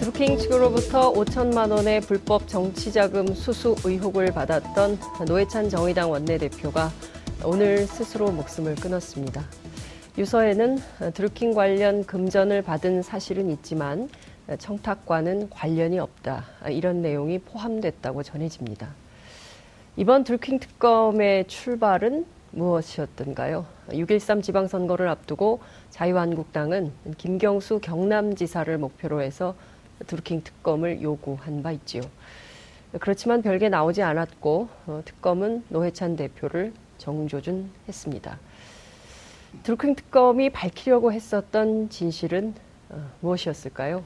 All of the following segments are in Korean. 드루킹 측으로부터 5천만 원의 불법 정치자금 수수 의혹을 받았던 노회찬 정의당 원내대표가 오늘 스스로 목숨을 끊었습니다. 유서에는 드루킹 관련 금전을 받은 사실은 있지만 청탁과는 관련이 없다, 이런 내용이 포함됐다고 전해집니다. 이번 드루킹 특검의 출발은 무엇이었던가요? 6.13 지방선거를 앞두고 자유한국당은 김경수 경남지사를 목표로 해서 드루킹 특검을 요구한 바 있지요. 그렇지만 별게 나오지 않았고 특검은 노회찬 대표를 정조준했습니다. 드루킹 특검이 밝히려고 했었던 진실은 무엇이었을까요?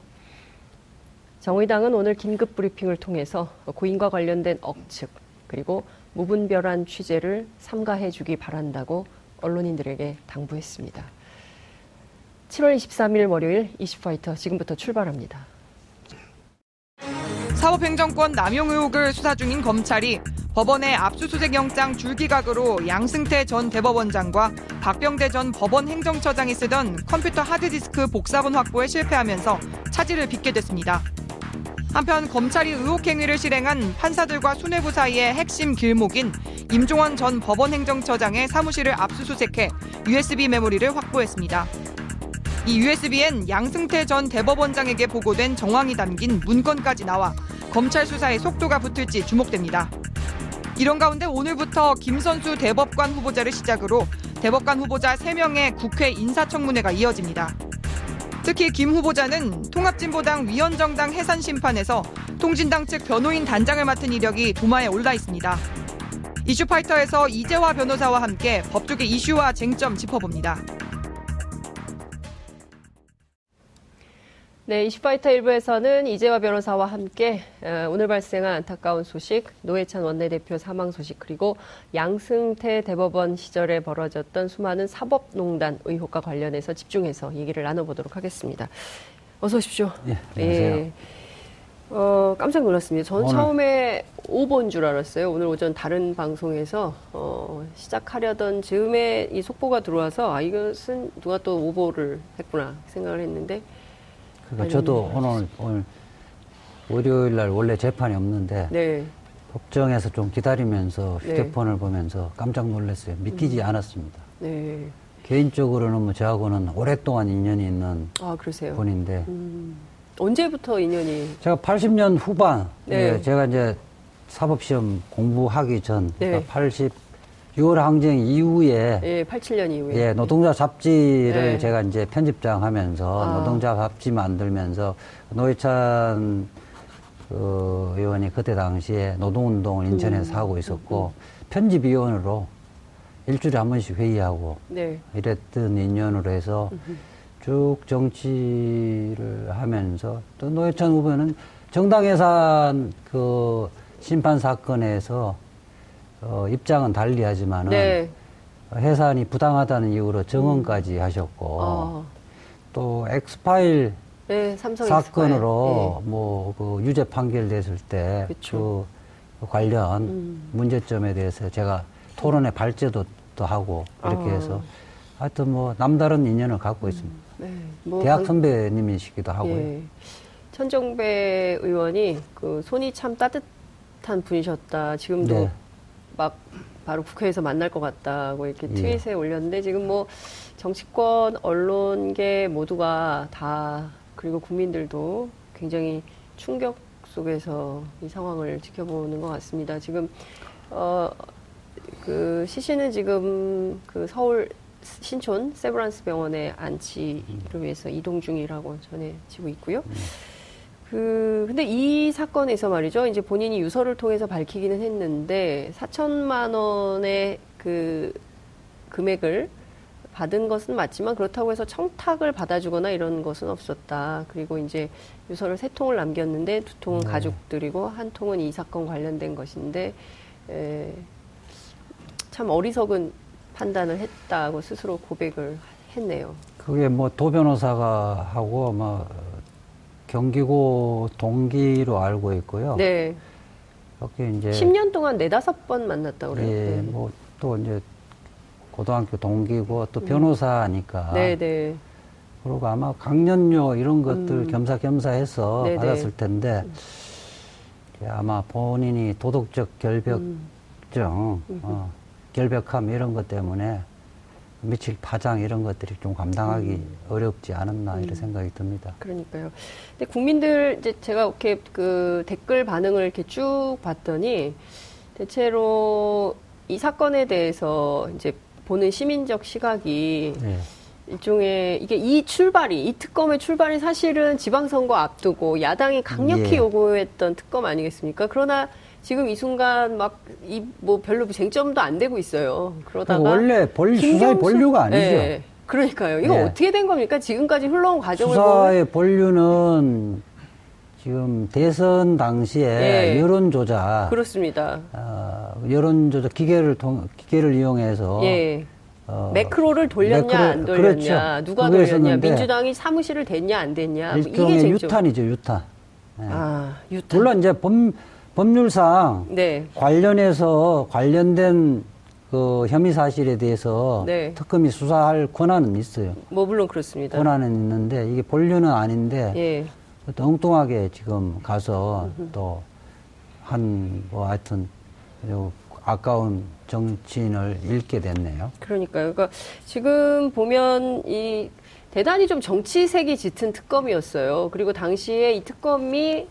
정의당은 오늘 긴급 브리핑을 통해서 고인과 관련된 억측 그리고 무분별한 취재를 삼가해주기 바란다고 언론인들에게 당부했습니다. 7월 23일 월요일 이슈파이터 지금부터 출발합니다. 사법행정권 남용 의혹을 수사 중인 검찰이 법원의 압수수색 영장 줄기각으로 양승태 전 대법원장과 박병대 전 법원 행정처장이 쓰던 컴퓨터 하드디스크 복사본 확보에 실패하면서 차질을 빚게 됐습니다. 한편 검찰이 의혹 행위를 실행한 판사들과 수뇌부 사이의 핵심 길목인 임종헌 전 법원 행정처장의 사무실을 압수수색해 USB 메모리를 확보했습니다. 이 USB엔 양승태 전 대법원장에게 보고된 정황이 담긴 문건까지 나와 검찰 수사에 속도가 붙을지 주목됩니다. 이런 가운데 오늘부터 김선수 대법관 후보자를 시작으로 대법관 후보자 3명의 국회 인사청문회가 이어집니다. 특히 김 후보자는 통합진보당 위헌정당 해산 심판에서 통진당 측 변호인 단장을 맡은 이력이 도마에 올라 있습니다. 이슈파이터에서 이재화 변호사와 함께 법조계 이슈와 쟁점 짚어봅니다. 네, 이슈파이터 1부에서는 이재화 변호사와 함께 오늘 발생한 안타까운 소식, 노회찬 원내대표 사망 소식, 그리고 양승태 대법원 시절에 벌어졌던 수많은 사법농단 의혹과 관련해서 집중해서 얘기를 나눠보도록 하겠습니다. 어서 오십시오. 네, 안녕하세요. 예. 깜짝 놀랐습니다. 저는 처음에 오보인 줄 알았어요. 오늘 오전 다른 방송에서 시작하려던 즈음에 이 속보가 들어와서 아, 이것은 누가 또 오보를 했구나 생각을 했는데 그러니까 저도 오늘 월요일 날 원래 재판이 없는데 네. 법정에서 좀 기다리면서 휴대폰을 네. 보면서 깜짝 놀랐어요. 믿기지 않았습니다. 네. 개인적으로는 뭐 저하고는 오랫동안 인연이 있는 아, 그러세요? 분인데 언제부터 인연이? 제가 80년 후반 네. 제가 이제 사법시험 공부하기 전 네. 그러니까 6월 항쟁 이후에 예, 87년 이후에 예, 노동자 잡지를 예. 제가 이제 편집장 하면서 아. 노동자 잡지 만들면서 노회찬 의원이 그때 당시에 노동운동을 인천에서 하고 있었고 편집위원으로 일주일에 한 번씩 회의하고 네. 이랬던 인연으로 해서 쭉 정치를 하면서 또 노회찬 후보는 정당해산 그 심판 사건에서 입장은 달리하지만은 네. 해산이 부당하다는 이유로 증언까지 하셨고 또 엑스파일 네, 사건으로 네. 뭐 그 유죄 판결됐을 때 그 관련 문제점에 대해서 제가 토론회 발제도 또 하고 이렇게 해서 하여튼 뭐 남다른 인연을 갖고 있습니다. 네. 뭐 대학 선배님이시기도 하고요. 예. 천정배 의원이 그 손이 참 따뜻한 분이셨다. 지금도. 네. 막 바로 국회에서 만날 것 같다고 이렇게 트윗에 예. 올렸는데 지금 뭐 정치권, 언론계 모두가 다 그리고 국민들도 굉장히 충격 속에서 이 상황을 지켜보는 것 같습니다. 지금 그 시 씨는 지금 그 서울 신촌 세브란스 병원에 안치를 위해서 이동 중이라고 전해지고 있고요. 근데 이 사건에서 말이죠. 이제 본인이 유서를 통해서 밝히기는 했는데 4,000만 원의 그 금액을 받은 것은 맞지만 그렇다고 해서 청탁을 받아주거나 이런 것은 없었다. 그리고 이제 유서를 3통을 남겼는데 2통은 가족들이고 1통은 이 사건 관련된 것인데 참 어리석은 판단을 했다고 스스로 고백을 했네요. 그게 뭐 도 변호사가 하고 아마 경기고 동기로 알고 있고요. 네. 이렇게 이제 10년 동안 4~5번 만났다고 그래요. 예, 뭐 또 이제 고등학교 동기고 또 변호사니까. 네네. 그리고 아마 강연료 이런 것들 겸사겸사해서 네네. 받았을 텐데 아마 본인이 도덕적 결벽증, 결벽함 이런 것 때문에 미칠 파장 이런 것들이 좀 감당하기 어렵지 않았나 이런 생각이 듭니다. 그러니까요. 근데 국민들 이제 제가 이렇게 그 댓글 반응을 이렇게 쭉 봤더니 대체로 이 사건에 대해서 이제 보는 시민적 시각이 네. 일종의 이게 이 출발이 이 특검의 출발이 사실은 지방선거 앞두고 야당이 강력히 예. 요구했던 특검 아니겠습니까? 그러나 지금 이 순간 막 이 뭐 별로 쟁점도 안 되고 있어요. 그러다가 원래 수사의 본류가 아니죠. 네. 그러니까요. 이거 네. 어떻게 된 겁니까? 지금까지 흘러온 과정을 수사의 보면. 본류는 지금 대선 당시에 네. 여론조작 그렇습니다. 여론조작 기계를 이용해서 네. 매크로를 돌렸냐 안 돌렸냐 그렇죠. 누가 돌렸냐 민주당이 사무실을 댔냐 안 댔냐 뭐 이게 쟁점. 유탄이죠 유탄. 네. 아 유탄. 물론 이제 법률상 네. 관련된 그 혐의 사실에 대해서 네. 특검이 수사할 권한은 있어요. 뭐 물론 그렇습니다. 권한은 있는데 이게 본류는 아닌데 예. 엉뚱하게 지금 가서 또 뭐 하여튼 아까운 정치인을 잃게 됐네요. 그러니까요. 그러니까 지금 보면 이 대단히 좀 정치색이 짙은 특검이었어요. 그리고 당시에 이 특검이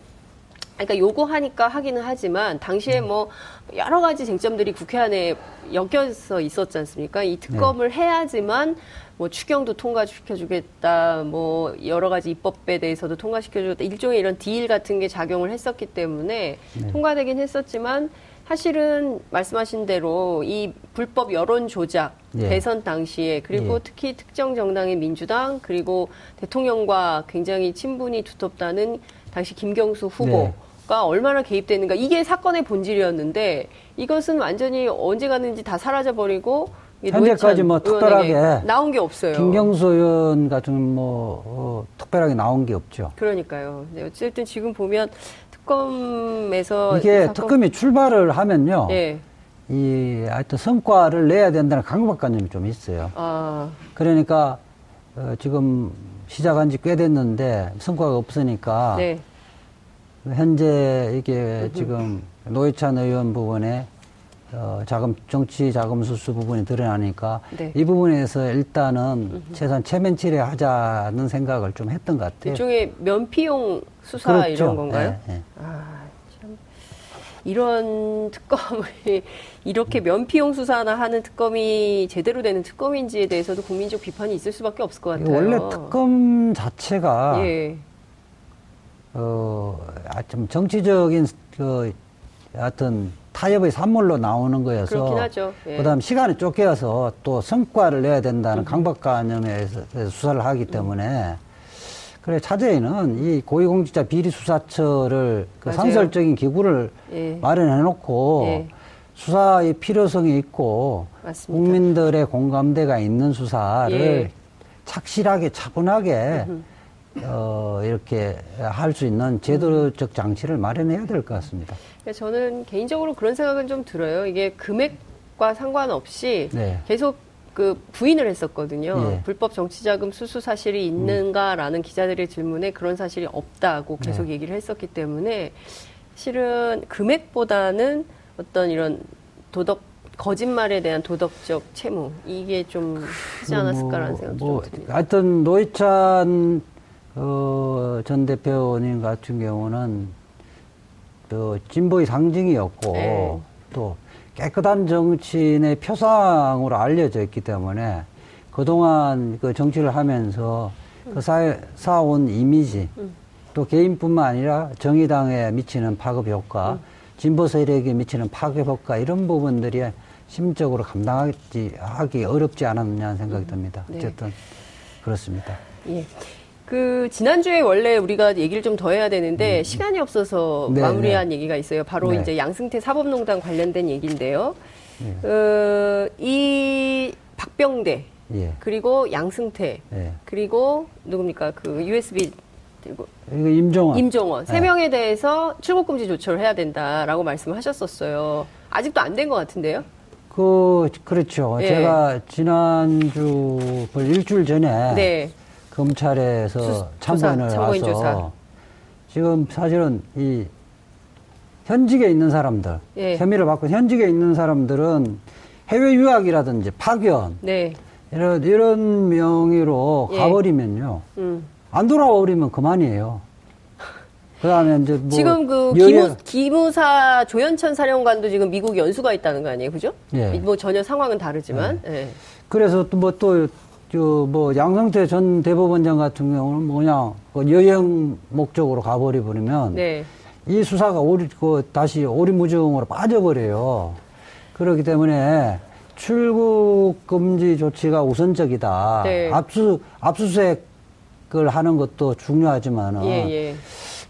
그러니까 요구하니까 하기는 하지만 당시에 뭐 여러 가지 쟁점들이 국회 안에 엮여서 있었지 않습니까? 이 특검을 네. 해야지만 뭐 추경도 통과시켜주겠다, 뭐 여러 가지 입법에 대해서도 통과시켜주겠다, 일종의 이런 딜 같은 게 작용을 했었기 때문에 네. 통과되긴 했었지만 사실은 말씀하신 대로 이 불법 여론 조작, 예. 대선 당시에 그리고 예. 특히 특정 정당의 민주당 그리고 대통령과 굉장히 친분이 두텁다는 당시 김경수 후보가 네. 얼마나 개입되는가 이게 사건의 본질이었는데 이것은 완전히 언제 갔는지 다 사라져버리고 현재까지 뭐 특별하게 나온 게 없어요. 김경수 의원 같은 뭐 특별하게 나온 게 없죠. 그러니까요. 네, 어쨌든 지금 보면 특검에서 이게 특검이 출발을 하면요. 네. 이 하여튼 성과를 내야 된다는 강박관념이 좀 있어요. 아. 그러니까 지금 시작한 지 꽤 됐는데 성과가 없으니까 네. 현재 이게 지금 노회찬 의원 부분에 정치 자금 수수 부분이 드러나니까 네. 이 부분에서 일단은 최소한 체면치레 하자는 생각을 좀 했던 것 같아요. 일종의 면피용 수사 그렇죠. 이런 건가요? 네, 네. 아, 참. 이런 특검이 이렇게 면피용 수사나 하는 특검이 제대로 되는 특검인지에 대해서도 국민적 비판이 있을 수밖에 없을 것 같아요. 원래 특검 자체가 예. 좀 정치적인 하여튼 타협의 산물로 나오는 거여서 그렇긴 하죠. 예. 그다음 시간이 쫓겨서 또 성과를 내야 된다는 강박관념에 수사를 하기 때문에 그래 차제에는 이 고위공직자 비리수사처를 그 상설적인 기구를 예. 마련해놓고 예. 수사의 필요성이 있고 맞습니다. 국민들의 공감대가 있는 수사를 예. 착실하게 차분하게 이렇게 할 수 있는 제도적 장치를 마련해야 될 것 같습니다. 저는 개인적으로 그런 생각은 좀 들어요. 이게 금액과 상관없이 네. 계속 그 부인을 했었거든요. 네. 불법 정치자금 수수 사실이 있는가라는 기자들의 질문에 그런 사실이 없다고 계속 네. 얘기를 했었기 때문에 실은 금액보다는 어떤 이런 거짓말에 대한 도덕적 채무 이게 좀 크지 않았을까라는 생각도 좀 듭니다. 하여튼 노회찬 전 대표님 같은 경우는 그 진보의 상징이었고 네. 또 깨끗한 정치인의 표상으로 알려져 있기 때문에 그동안 그 정치를 하면서 그 쌓아온 이미지 또 개인뿐만 아니라 정의당에 미치는 파급 효과 진보 세력에 미치는 파급 효과 이런 부분들이 심적으로 감당하기 어렵지 않았냐는 생각이 듭니다. 어쨌든 네. 그렇습니다. 예. 그 지난주에 원래 우리가 얘기를 좀 더 해야 되는데 시간이 없어서 네, 마무리한 네. 얘기가 있어요. 바로 네. 이제 양승태 사법농단 관련된 얘기인데요. 네. 이 박병대 예. 그리고 양승태 예. 그리고 누굽니까 그 USB 그리고 임종헌 세 명에 대해서 출국금지 조처를 해야 된다라고 말씀하셨었어요. 아직도 안 된 것 같은데요? 그렇죠. 예. 제가 지난주 일주일 전에 네. 검찰에서 참고인을 와서 지금 사실은 이 현직에 있는 사람들 예. 혐의를 받고 현직에 있는 사람들은 해외 유학이라든지 파견 네. 이런 명의로 예. 가버리면요 안 돌아오리면 그만이에요. 그다음에 이제 뭐 지금 그 기무사 조현천 사령관도 지금 미국 연수가 있다는 거 아니에요, 그죠? 예. 뭐 전혀 상황은 다르지만. 예. 예. 그래서 또 양승태 전 대법원장 같은 경우는 뭐냐 여행 목적으로 가버리면 네. 이 수사가 다시 오리무중으로 빠져버려요. 그렇기 때문에 출국 금지 조치가 우선적이다. 네. 압수수색을 하는 것도 중요하지만은 예.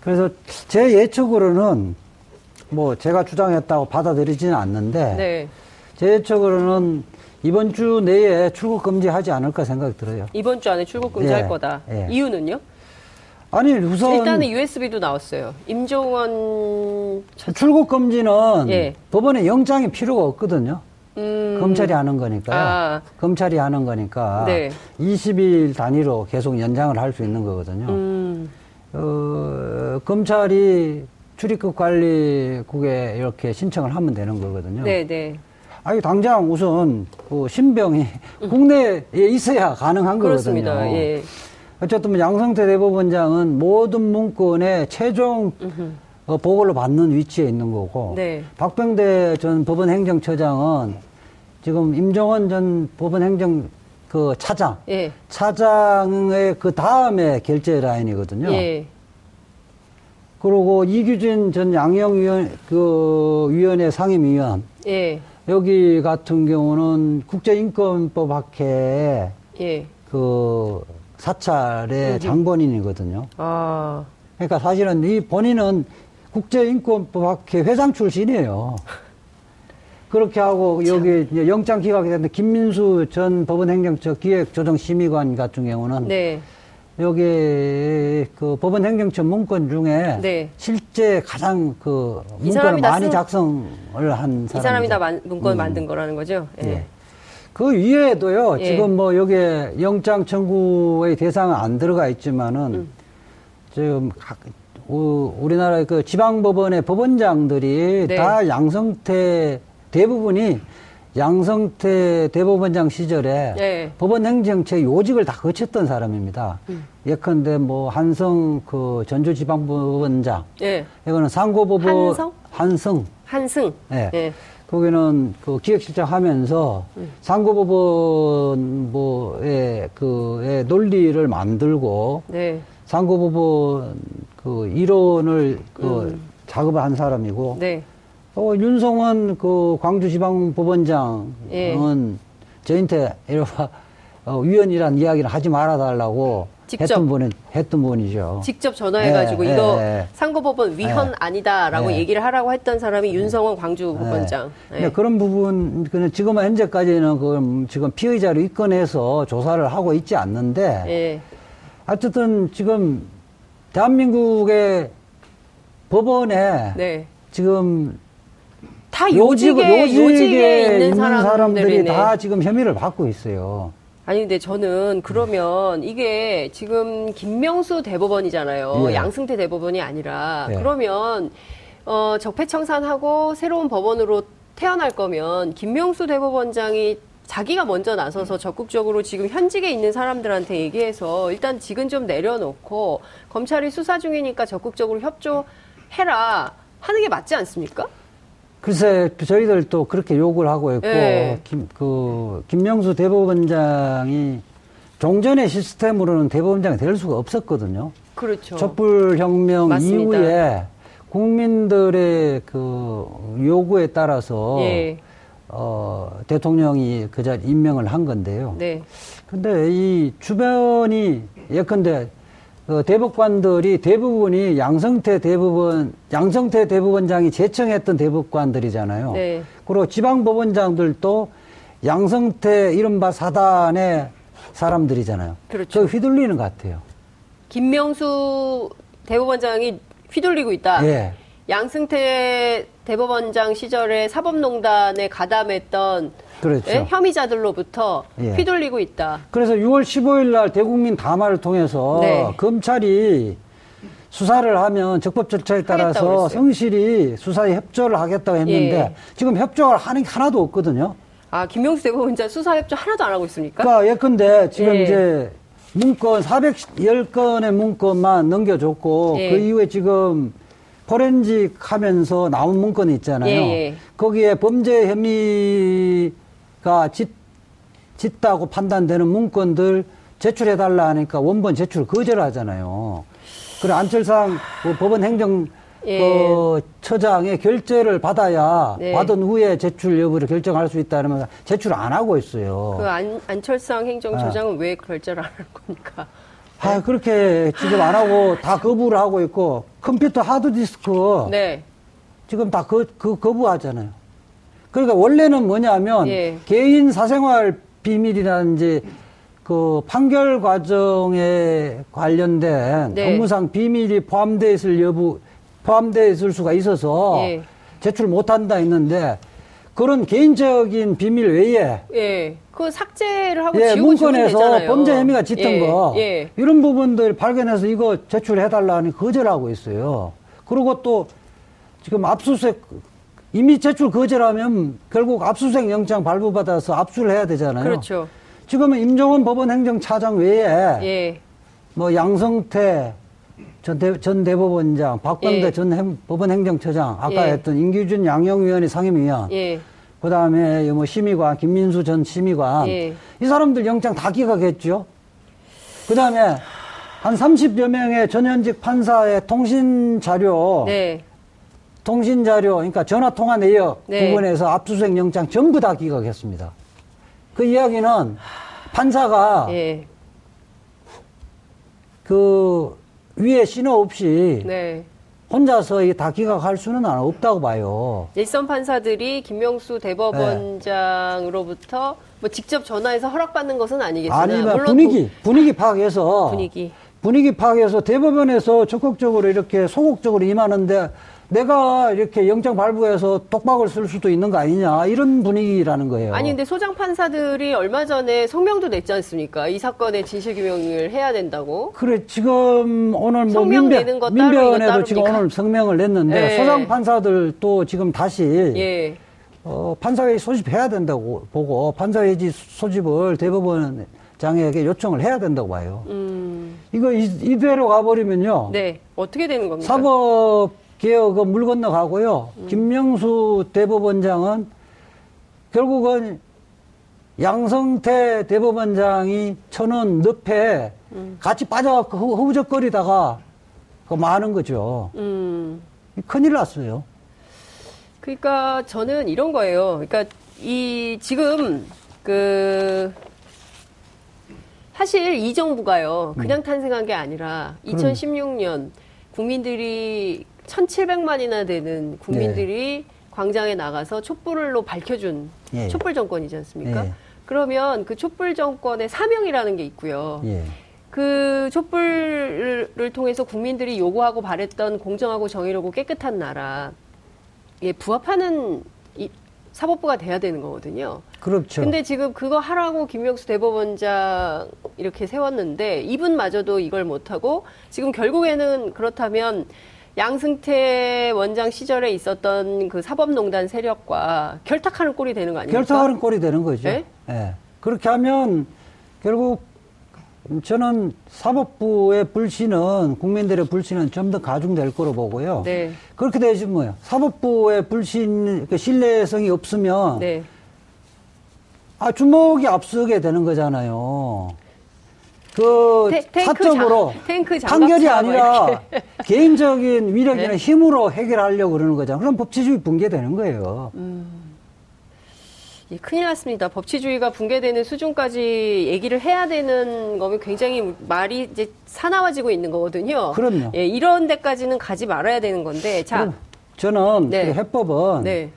그래서 제 예측으로는 뭐 제가 주장했다고 받아들이지는 않는데 네. 제 예측으로는 이번 주 내에 출국 금지하지 않을까 생각이 들어요. 이번 주 안에 출국 금지할 예, 거다. 예. 이유는요? 아니 우선 일단은 USB도 나왔어요. 임종헌 출국 금지는 예. 법원에 영장이 필요가 없거든요. 검찰이 하는 거니까요. 검찰이 하는 거니까 네. 20일 단위로 계속 연장을 할 수 있는 거거든요. 검찰이 출입국 관리국에 이렇게 신청을 하면 되는 거거든요. 네. 아니, 당장 우선, 신병이 국내에 있어야 가능한 그렇습니다. 거거든요. 예. 어쨌든 양승태 대법원장은 모든 문건의 최종 보고를 받는 위치에 있는 거고, 네. 박병대 전 법원 행정처장은 지금 임종헌 전 법원 행정 차장, 예. 차장의 그 다음에 결제 라인이거든요. 예. 그리고 이규진 전 양형위원, 위원회 상임위원. 예. 여기 같은 경우는 국제인권법 학회의 예. 사찰의 장본인이거든요. 그러니까 사실은 본인은 국제인권법 학회 회장 출신이에요. 그렇게 하고 여기 이제 영장 기각이 됐는데 김민수 전 법원행정처 기획조정심의관 같은 경우는 네. 여기 법원행정처 문건 중에 네. 실제 가장 문건을 많이 작성을 한 사람이 이 사람이 다 문건 만든 거라는 거죠. 예. 예. 그 이외에도요. 예. 지금 뭐 여기에 영장 청구의 대상은 안 들어가 있지만은 지금 우리나라의 지방법원의 법원장들이 네. 다 대부분이 양승태 대법원장 시절에 예. 법원행정처 요직을 다 거쳤던 사람입니다. 예컨대 한성 전주지방법원장, 예. 이거는 상고법원 한승, 예. 예. 거기는 기획실장 하면서 상고법원 의 논리를 만들고 네. 상고법원 이론을 작업을 한 사람이고. 네. 윤성원 광주지방법원장은 예. 저한테 위원이란 이야기를 하지 말아달라고 했던 분이죠. 직접 전화해가지고 예, 이거 예, 상고법원 위헌 예. 아니다라고 예. 얘기를 하라고 했던 사람이 윤성원 광주법원장. 예. 예. 그런 부분 지금 현재까지는 지금 피의자로 입건해서 조사를 하고 있지 않는데 예. 어쨌든 지금 대한민국의 법원에 네. 지금 다 요직에 있는 사람들이 다 지금 혐의를 받고 있어요. 아니 근데 저는 그러면 이게 지금 김명수 대법원이잖아요. 예. 양승태 대법원이 아니라 예. 그러면 적폐청산하고 새로운 법원으로 태어날 거면 김명수 대법원장이 자기가 먼저 나서서 적극적으로 지금 현직에 있는 사람들한테 얘기해서 일단 지금 좀 내려놓고 검찰이 수사 중이니까 적극적으로 협조해라. 하는 게 맞지 않습니까? 글쎄, 저희들도 그렇게 요구를 하고 있고, 네. 김명수 대법원장이 종전의 시스템으로는 대법원장이 될 수가 없었거든요. 그렇죠. 촛불혁명 맞습니다. 이후에 국민들의 그 요구에 따라서, 예. 대통령이 그 자리 임명을 한 건데요. 네. 근데 이 주변이 예컨대, 대법관들이 대부분이 양성태 대법원장이 제청했던 대법관들이잖아요. 네. 그리고 지방법원장들도 양성태 이른바 사단의 사람들이잖아요. 그렇죠. 그 휘둘리는 것 같아요. 김명수 대법원장이 휘둘리고 있다. 예. 양승태 대법원장 시절에 사법농단에 가담했던 그렇죠. 예? 혐의자들로부터 예. 휘둘리고 있다. 그래서 6월 15일 날 대국민 담화를 통해서 네. 검찰이 수사를 하면 적법 절차에 따라서 성실히 수사에 협조를 하겠다고 했는데 예. 지금 협조를 하는 게 하나도 없거든요. 아, 김명수 대법원장 수사 협조 하나도 안 하고 있습니까? 그러니까 예컨대 지금 예. 이제 문건 410건의 문건만 넘겨줬고 예. 그 이후에 지금 포렌식 하면서 나온 문건이 있잖아요. 예. 거기에 범죄 혐의가 짙다고 판단되는 문건들 제출해달라 하니까 원본 제출 거절을 하잖아요. 그리고 안철상 법원 행정 예. 처장의 결재를 받아야 네. 받은 후에 제출 여부를 결정할 수 있다 그러면 제출 안 하고 있어요. 그 안철상 행정처장은 아. 왜 결재를 안 할 겁니까? 아, 그렇게 지금 안 하고 다 거부를 하고 있고 컴퓨터 하드디스크 네. 지금 다 거부하잖아요. 그러니까 원래는 뭐냐면 예. 개인 사생활 비밀이라든지 그 판결 과정에 관련된 네. 업무상 비밀이 포함되어 있을 수가 있어서 예. 제출 못한다 했는데 그런 개인적인 비밀 외에 예. 그 삭제를 하고 예, 지우고 문건에서 범죄 혐의가 짙은 예, 거 예. 이런 부분들 발견해서 이거 제출해달라는 거절하고 있어요. 그리고 또 지금 압수수색 이미 제출 거절하면 결국 압수수색 영장 발부받아서 압수를 해야 되잖아요. 그렇죠. 지금은 임종헌 법원 행정차장 외에 예. 뭐 양성태 전 대법원장, 박광대 예. 전 법원 행정처장, 아까 예. 했던 임규준 양형위원회 상임위원. 예. 그 다음에 뭐 심의관, 김민수 전 심의관. 예. 이 사람들 영장 다 기각했죠. 그 다음에 한 30여 명의 전현직 판사의 통신자료, 네. 그러니까 전화통화 내역 네. 부분에서 압수수색 영장 전부 다 기각했습니다. 그 이야기는 판사가 예. 그 위에 신호 없이 네. 혼자서 다 기각할 수는 없다고 봐요. 일선 판사들이 김명수 대법원장으로부터 뭐 직접 전화해서 허락받는 것은 아니겠으나 아니면 분위기 파악해서 대법원에서 적극적으로 이렇게 소극적으로 임하는데 내가 이렇게 영장 발부해서 독박을 쓸 수도 있는 거 아니냐 이런 분위기라는 거예요. 아니 근데 소장 판사들이 얼마 전에 성명도 냈지 않습니까? 이 사건의 진실규명을 해야 된다고. 그래 지금 오늘 뭐 민변에도 지금 오늘 성명을 냈는데 네. 소장 판사들도 지금 다시 네. 판사회의 소집해야 된다고 보고 판사회의 소집을 대법원장에게 요청을 해야 된다고 봐요. 이거 이대로 가버리면요. 네 어떻게 되는 겁니까? 사법개혁은 물 건너가고요. 김명수 대법원장은 결국은 양성태 대법원장이 천원 늪에 같이 빠져서 허우적거리다가 많은 거죠. 큰일 났어요. 그러니까 저는 이런 거예요. 그러니까 이 지금 그 사실 이 정부가요. 그냥 탄생한 게 아니라 2016년 국민들이 1,700만이나 되는 국민들이 네. 광장에 나가서 촛불로 밝혀준 예. 촛불 정권이지 않습니까? 예. 그러면 그 촛불 정권의 사명이라는 게 있고요. 예. 그 촛불을 통해서 국민들이 요구하고 바랬던 공정하고 정의롭고 깨끗한 나라에 부합하는 사법부가 돼야 되는 거거든요. 그렇죠. 근데 지금 그거 하라고 김명수 대법원장 이렇게 세웠는데 이분마저도 이걸 못하고 지금 결국에는 그렇다면 양승태 원장 시절에 있었던 그 사법농단 세력과 결탁하는 꼴이 되는 거 아닙니까? 결탁하는 꼴이 되는 거죠. 네? 네. 그렇게 하면 결국 저는 사법부의 불신은, 국민들의 불신은 좀 더 가중될 거로 보고요. 네. 그렇게 되지 뭐예요. 사법부의 불신, 그러니까 신뢰성이 없으면 네. 아, 주먹이 앞서게 되는 거잖아요. 그 사적으로 판결이 아니라 개인적인 위력이나 네. 힘으로 해결하려고 그러는 거잖아요. 그럼 법치주의 붕괴되는 거예요. 예, 큰일 났습니다. 법치주의가 붕괴되는 수준까지 얘기를 해야 되는 거면 굉장히 말이 이제 사나워지고 있는 거거든요. 그럼요. 예, 이런 데까지는 가지 말아야 되는 건데. 자, 저는 네. 그 해법은 네.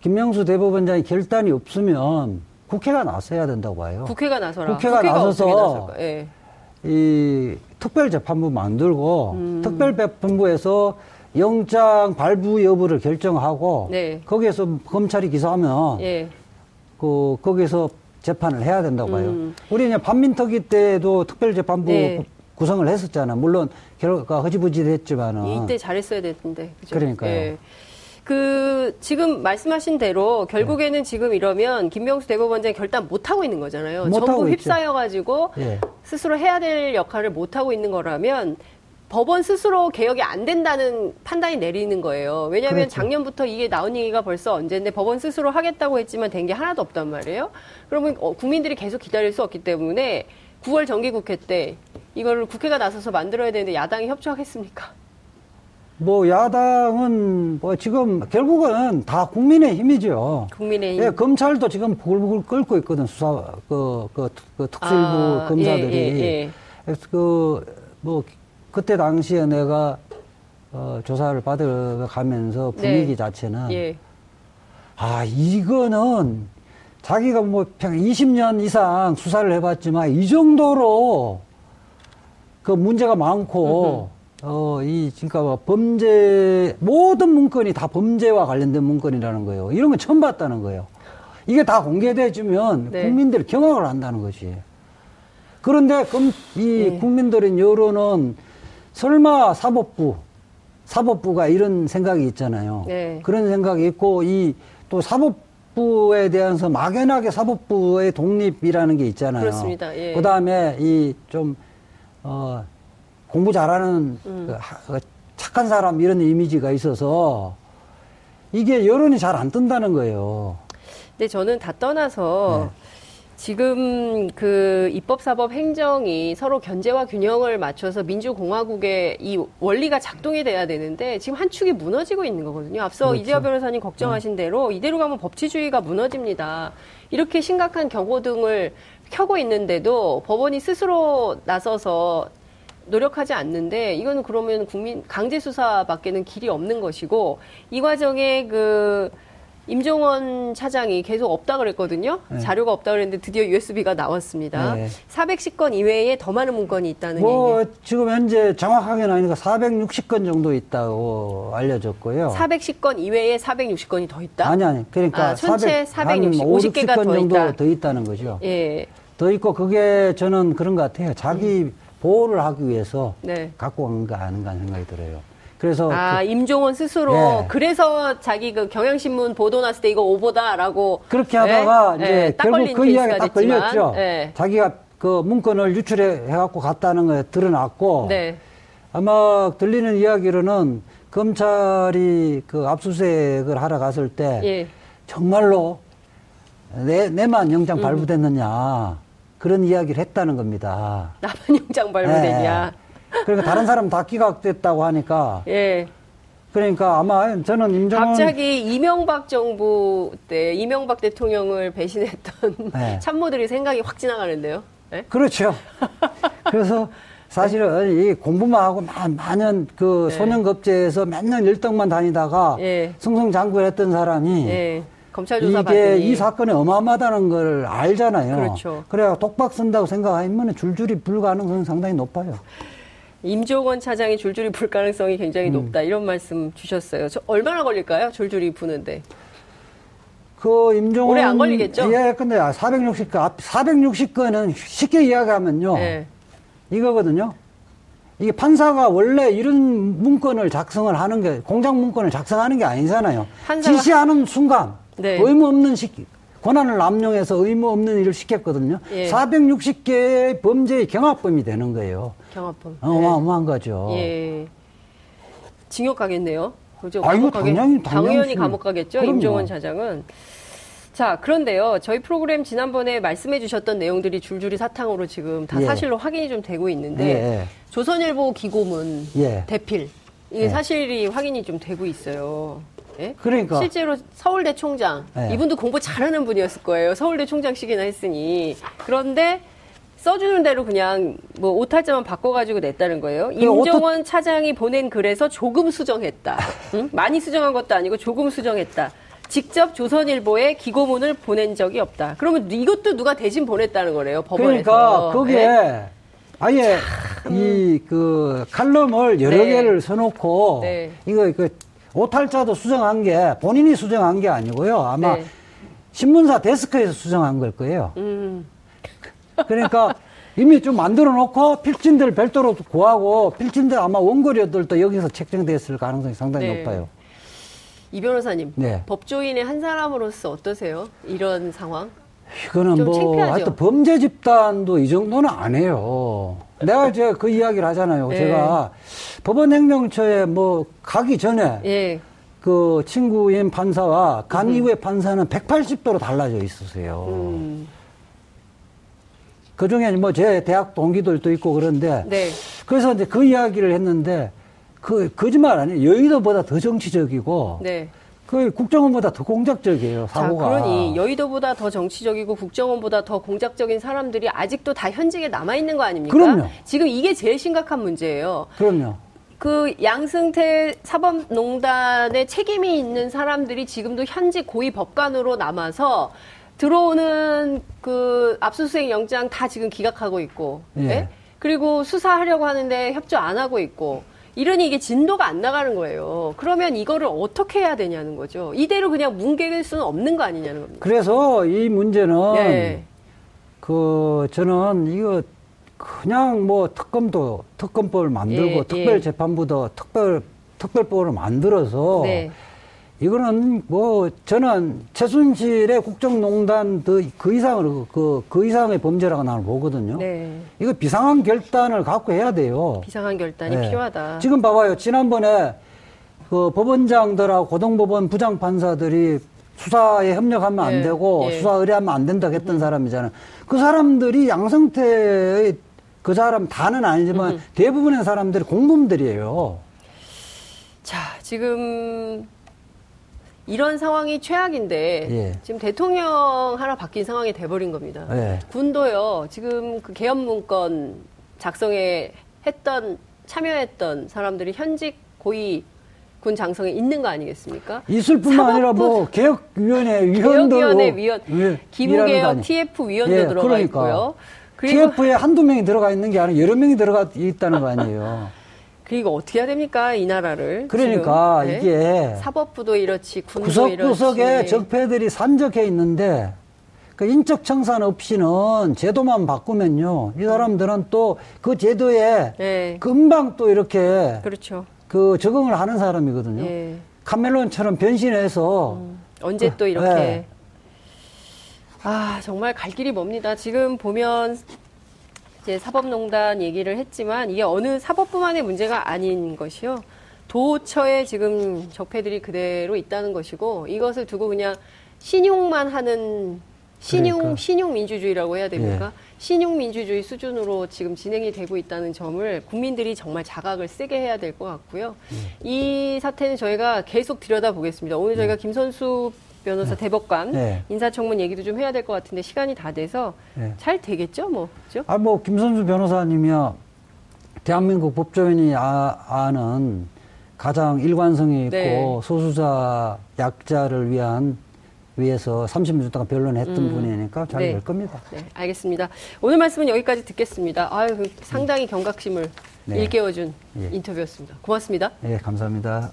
김명수 대법원장의 결단이 없으면 국회가 나서야 된다고 봐요. 국회가 나서라. 국회가 나서서 예. 이 특별재판부 만들고 특별재판부에서 영장 발부 여부를 결정하고 네. 거기에서 검찰이 기소하면 예. 그 거기에서 재판을 해야 된다고 봐요. 우리 이제 반민특위 때도 특별재판부 네. 구성을 했었잖아. 물론 결과가 허지부지 됐지만은 이때 잘했어야 됐는데. 그죠? 그러니까요. 예. 지금 말씀하신 대로 결국에는 네. 지금 이러면 김명수 대법원장이 결단 못하고 있는 거잖아요. 전부 휩싸여가지고 네. 스스로 해야 될 역할을 못하고 있는 거라면 법원 스스로 개혁이 안 된다는 판단이 내리는 거예요. 왜냐하면 그렇죠. 작년부터 이게 나온 얘기가 벌써 언젠데 법원 스스로 하겠다고 했지만 된 게 하나도 없단 말이에요. 그러면 국민들이 계속 기다릴 수 없기 때문에 9월 정기국회 때 이걸 국회가 나서서 만들어야 되는데 야당이 협조하겠습니까? 뭐 야당은 뭐 지금 결국은 다 국민의힘이죠. 국민의힘. 예, 검찰도 지금 부글부글 끓고 있거든. 수사 그 특수일부 검사들이. 예. 그래서 그때 당시에 내가 조사를 받으러 가면서 분위기 네. 자체는 예. 아 이거는 자기가 뭐 평 20년 이상 수사를 해봤지만 이 정도로 그 문제가 많고. 그러니까 범죄, 모든 문건이 다 범죄와 관련된 문건이라는 거예요. 이런 건 처음 봤다는 거예요. 이게 다 공개되어지면 네. 국민들이 경악을 한다는 거지. 그런데 네. 국민들의 여론은 설마 사법부가 이런 생각이 있잖아요. 네. 그런 생각이 있고, 또 사법부에 대해서 막연하게 사법부의 독립이라는 게 있잖아요. 그렇습니다. 예. 그 다음에 공부 잘하는 착한 사람 이런 이미지가 있어서 이게 여론이 잘 안 뜬다는 거예요. 근데 저는 다 떠나서 네. 지금 그 입법사법 행정이 서로 견제와 균형을 맞춰서 민주공화국의 이 원리가 작동이 돼야 되는데 지금 한 축이 무너지고 있는 거거든요. 앞서 그렇죠. 이재화 변호사님 걱정하신 대로 이대로 가면 법치주의가 무너집니다. 이렇게 심각한 경고등을 켜고 있는데도 법원이 스스로 나서서 노력하지 않는데 이거는 그러면 국민 강제 수사밖에는 길이 없는 것이고 이 과정에 임종헌 차장이 계속 없다 그랬거든요. 네. 자료가 없다 그랬는데 드디어 USB가 나왔습니다. 네. 410건 이외에 더 많은 문건이 있다는 얘기. 지금 현재 정확하게는 아니니까 460건 정도 있다고 알려졌고요. 410건 이외에 460건이 더 있다. 아니 그러니까 전체 450개가 더 있다는 거죠. 예. 더 있고 그게 저는 그런 것 같아요. 자기 보호를 하기 위해서 네. 갖고 온가 아닌가 생각이 들어요. 그래서 임종헌 스스로 네. 그래서 자기 그 경향신문 보도 났을 때 이거 오보다라고 그렇게 하다가 네. 이제 네. 결국 그 이야기가 딱 걸렸죠. 네. 자기가 그 문건을 유출해 갖고 갔다는 게 드러났고 네. 아마 들리는 이야기로는 검찰이 그 압수수색을 하러 갔을 때 예. 정말로 내만 영장 발부됐느냐. 그런 이야기를 했다는 겁니다. 나만 영장 발부됐냐. 네. 그러니까 다른 사람 다 기각됐다고 하니까. 예. 그러니까 아마 저는 갑자기 이명박 정부 때 이명박 대통령을 배신했던 네. 참모들이 생각이 확 지나가는데요. 네? 그렇죠. 그래서 사실은 이 공부만 하고 만년 소년급제에서 몇 년 일등만 다니다가 예. 승승장구했던 사람이. 예. 검찰 조사 이 사건이 어마어마하다는 걸 알잖아요. 그렇죠. 그래야 독박 쓴다고 생각하면 줄줄이 불 가능성이 상당히 높아요. 임종헌 차장이 줄줄이 불 가능성이 굉장히 높다. 이런 말씀 주셨어요. 얼마나 걸릴까요? 줄줄이 부는데. 오래 안 걸리겠죠? 예, 근데 460건은 쉽게 이야기하면요. 네. 이거거든요. 이게 판사가 원래 이런 문건을 작성을 하는 게, 공작 문건을 작성하는 게 아니잖아요. 지시하는 순간. 네. 의무 없는 권한을 남용해서 의무 없는 일을 시켰거든요. 예. 460개의 범죄의 경합범이 되는 거예요. 경합범. 어마어마한 예. 거죠. 예. 징역 가겠네요. 그죠? 아이고, 당연히 감옥 가겠죠. 그럼요. 임종헌 차장은. 자, 그런데요. 저희 프로그램 지난번에 말씀해 주셨던 내용들이 줄줄이 사탕으로 지금 다 예. 사실로 확인이 좀 되고 있는데 예. 조선일보 기고문 예. 대필. 이게 예. 사실이 확인이 좀 되고 있어요. 예? 그러니까 실제로 서울대 총장 예. 이분도 공부 잘하는 분이었을 거예요. 서울대 총장식이나 했으니. 그런데 써주는 대로 그냥 뭐 오탈자만 바꿔가지고 냈다는 거예요. 임종헌 차장이 보낸 글에서 조금 수정했다. 응? 많이 수정한 것도 아니고 조금 수정했다. 직접 조선일보에 기고문을 보낸 적이 없다. 그러면 이것도 누가 대신 보냈다는 거래요. 법원에서. 그러니까 그게 예? 아예 이 그 칼럼을 여러 네. 개를 써놓고 네. 이거 그 오탈자도 수정한 게 본인이 수정한 게 아니고요. 아마 네. 신문사 데스크에서 수정한 걸 거예요. 그러니까 이미 좀 만들어 놓고 필진들 별도로 구하고 필진들 아마 원고료들도 여기서 책정됐을 가능성이 상당히 네. 높아요. 이 변호사님, 네. 법조인의 한 사람으로서 어떠세요? 이런 상황? 이거는 뭐 창피하죠? 하여튼 범죄 집단도 이 정도는 안 해요. 내가 이제 그 이야기를 하잖아요. 네. 제가 법원행정처에 뭐 가기 전에 네. 그 친구인 판사와 간 이후의 판사는 180도로 달라져 있었어요. 그 중에 뭐 제 대학 동기들도 있고 그런데 네. 그래서 이제 그 이야기를 했는데 그 거짓말 아니에요. 여의도보다 더 정치적이고. 네. 그 국정원보다 더 공작적이에요, 사고가. 자, 그러니 여의도보다 더 정치적이고 국정원보다 더 공작적인 사람들이 아직도 다 현직에 남아있는 거 아닙니까? 그럼요. 지금 이게 제일 심각한 문제예요. 그럼요. 그 양승태 사법농단에 책임이 있는 사람들이 지금도 현직 고위 법관으로 남아서 들어오는 그 압수수색 영장 다 지금 기각하고 있고, 예. 예? 그리고 수사하려고 하는데 협조 안 하고 있고, 이러니 이게 진도가 안 나가는 거예요. 그러면 이거를 어떻게 해야 되냐는 거죠. 이대로 그냥 뭉개길 수는 없는 거 아니냐는 겁니다. 그래서 이 문제는 네. 그 저는 이거 그냥 뭐 특검도 특검법을 만들고 예, 특별재판부도 예. 특별법을 만들어서 네. 이거는 뭐 저는 최순실의 국정농단 그 이상으로 그 이상의 범죄라고 나는 보거든요. 네. 이거 비상한 결단을 갖고 해야 돼요. 비상한 결단이 네. 필요하다. 지금 봐봐요. 지난번에 그 법원장들하고 고등법원 부장판사들이 수사에 협력하면 안 네. 되고 네. 수사 의뢰하면 안 된다고 했던 사람이잖아요. 그 사람들이 양승태의 그 사람 다는 아니지만 대부분의 사람들이 공범들이에요. 자, 지금 이런 상황이 최악인데 예. 지금 대통령 하나 바뀐 상황이 돼버린 겁니다. 예. 군도요. 지금 그 개헌문건 작성에 참여했던 사람들이 현직 고위 군 장성에 있는 거 아니겠습니까? 있을 뿐만 아니라 뭐 개혁위원회 위원도 기무개혁 TF 위원도 예, 들어가 그러니까. 있고요. 그리고 TF에 한두 명이 들어가 있는 게 아니라 여러 명이 들어가 있다는 거 아니에요. 그리고 어떻게 해야 됩니까? 이 나라를. 그러니까 지금, 네? 이게 사법부도 이렇지 군도 구석 이렇지. 구석구석에 적폐들이 산적해 있는데 그 인적 청산 없이는 제도만 바꾸면요. 이 사람들은 또 그 제도에 네. 금방 또 이렇게 그렇죠. 그 적응을 하는 사람이거든요. 네. 카멜론처럼 변신해서 언제 또 이렇게 네. 아, 정말 갈 길이 멉니다. 지금 보면 이제 사법농단 얘기를 했지만 이게 어느 사법부만의 문제가 아닌 것이요. 도처에 지금 적폐들이 그대로 있다는 것이고 이것을 두고 그냥 신용만 하는 그러니까. 신용민주주의라고 해야 됩니까? 예. 신용민주주의 수준으로 지금 진행이 되고 있다는 점을 국민들이 정말 자각을 세게 해야 될 것 같고요. 이 사태는 저희가 계속 들여다보겠습니다. 오늘 저희가 김선수 변호사 대법관 네. 인사청문 얘기도 좀 해야 될 것 같은데 시간이 다 돼서 네. 잘 되겠죠, 뭐 그죠? 아, 뭐 김선수 변호사님이요 대한민국 법조인이 아는 가장 일관성이 있고 네. 소수자 약자를 위해서 30년 동안 변론했던 분이니까 잘 될 네. 겁니다. 네, 알겠습니다. 오늘 말씀은 여기까지 듣겠습니다. 아유, 상당히 경각심을 네. 일깨워준 예. 인터뷰였습니다. 고맙습니다. 네, 감사합니다.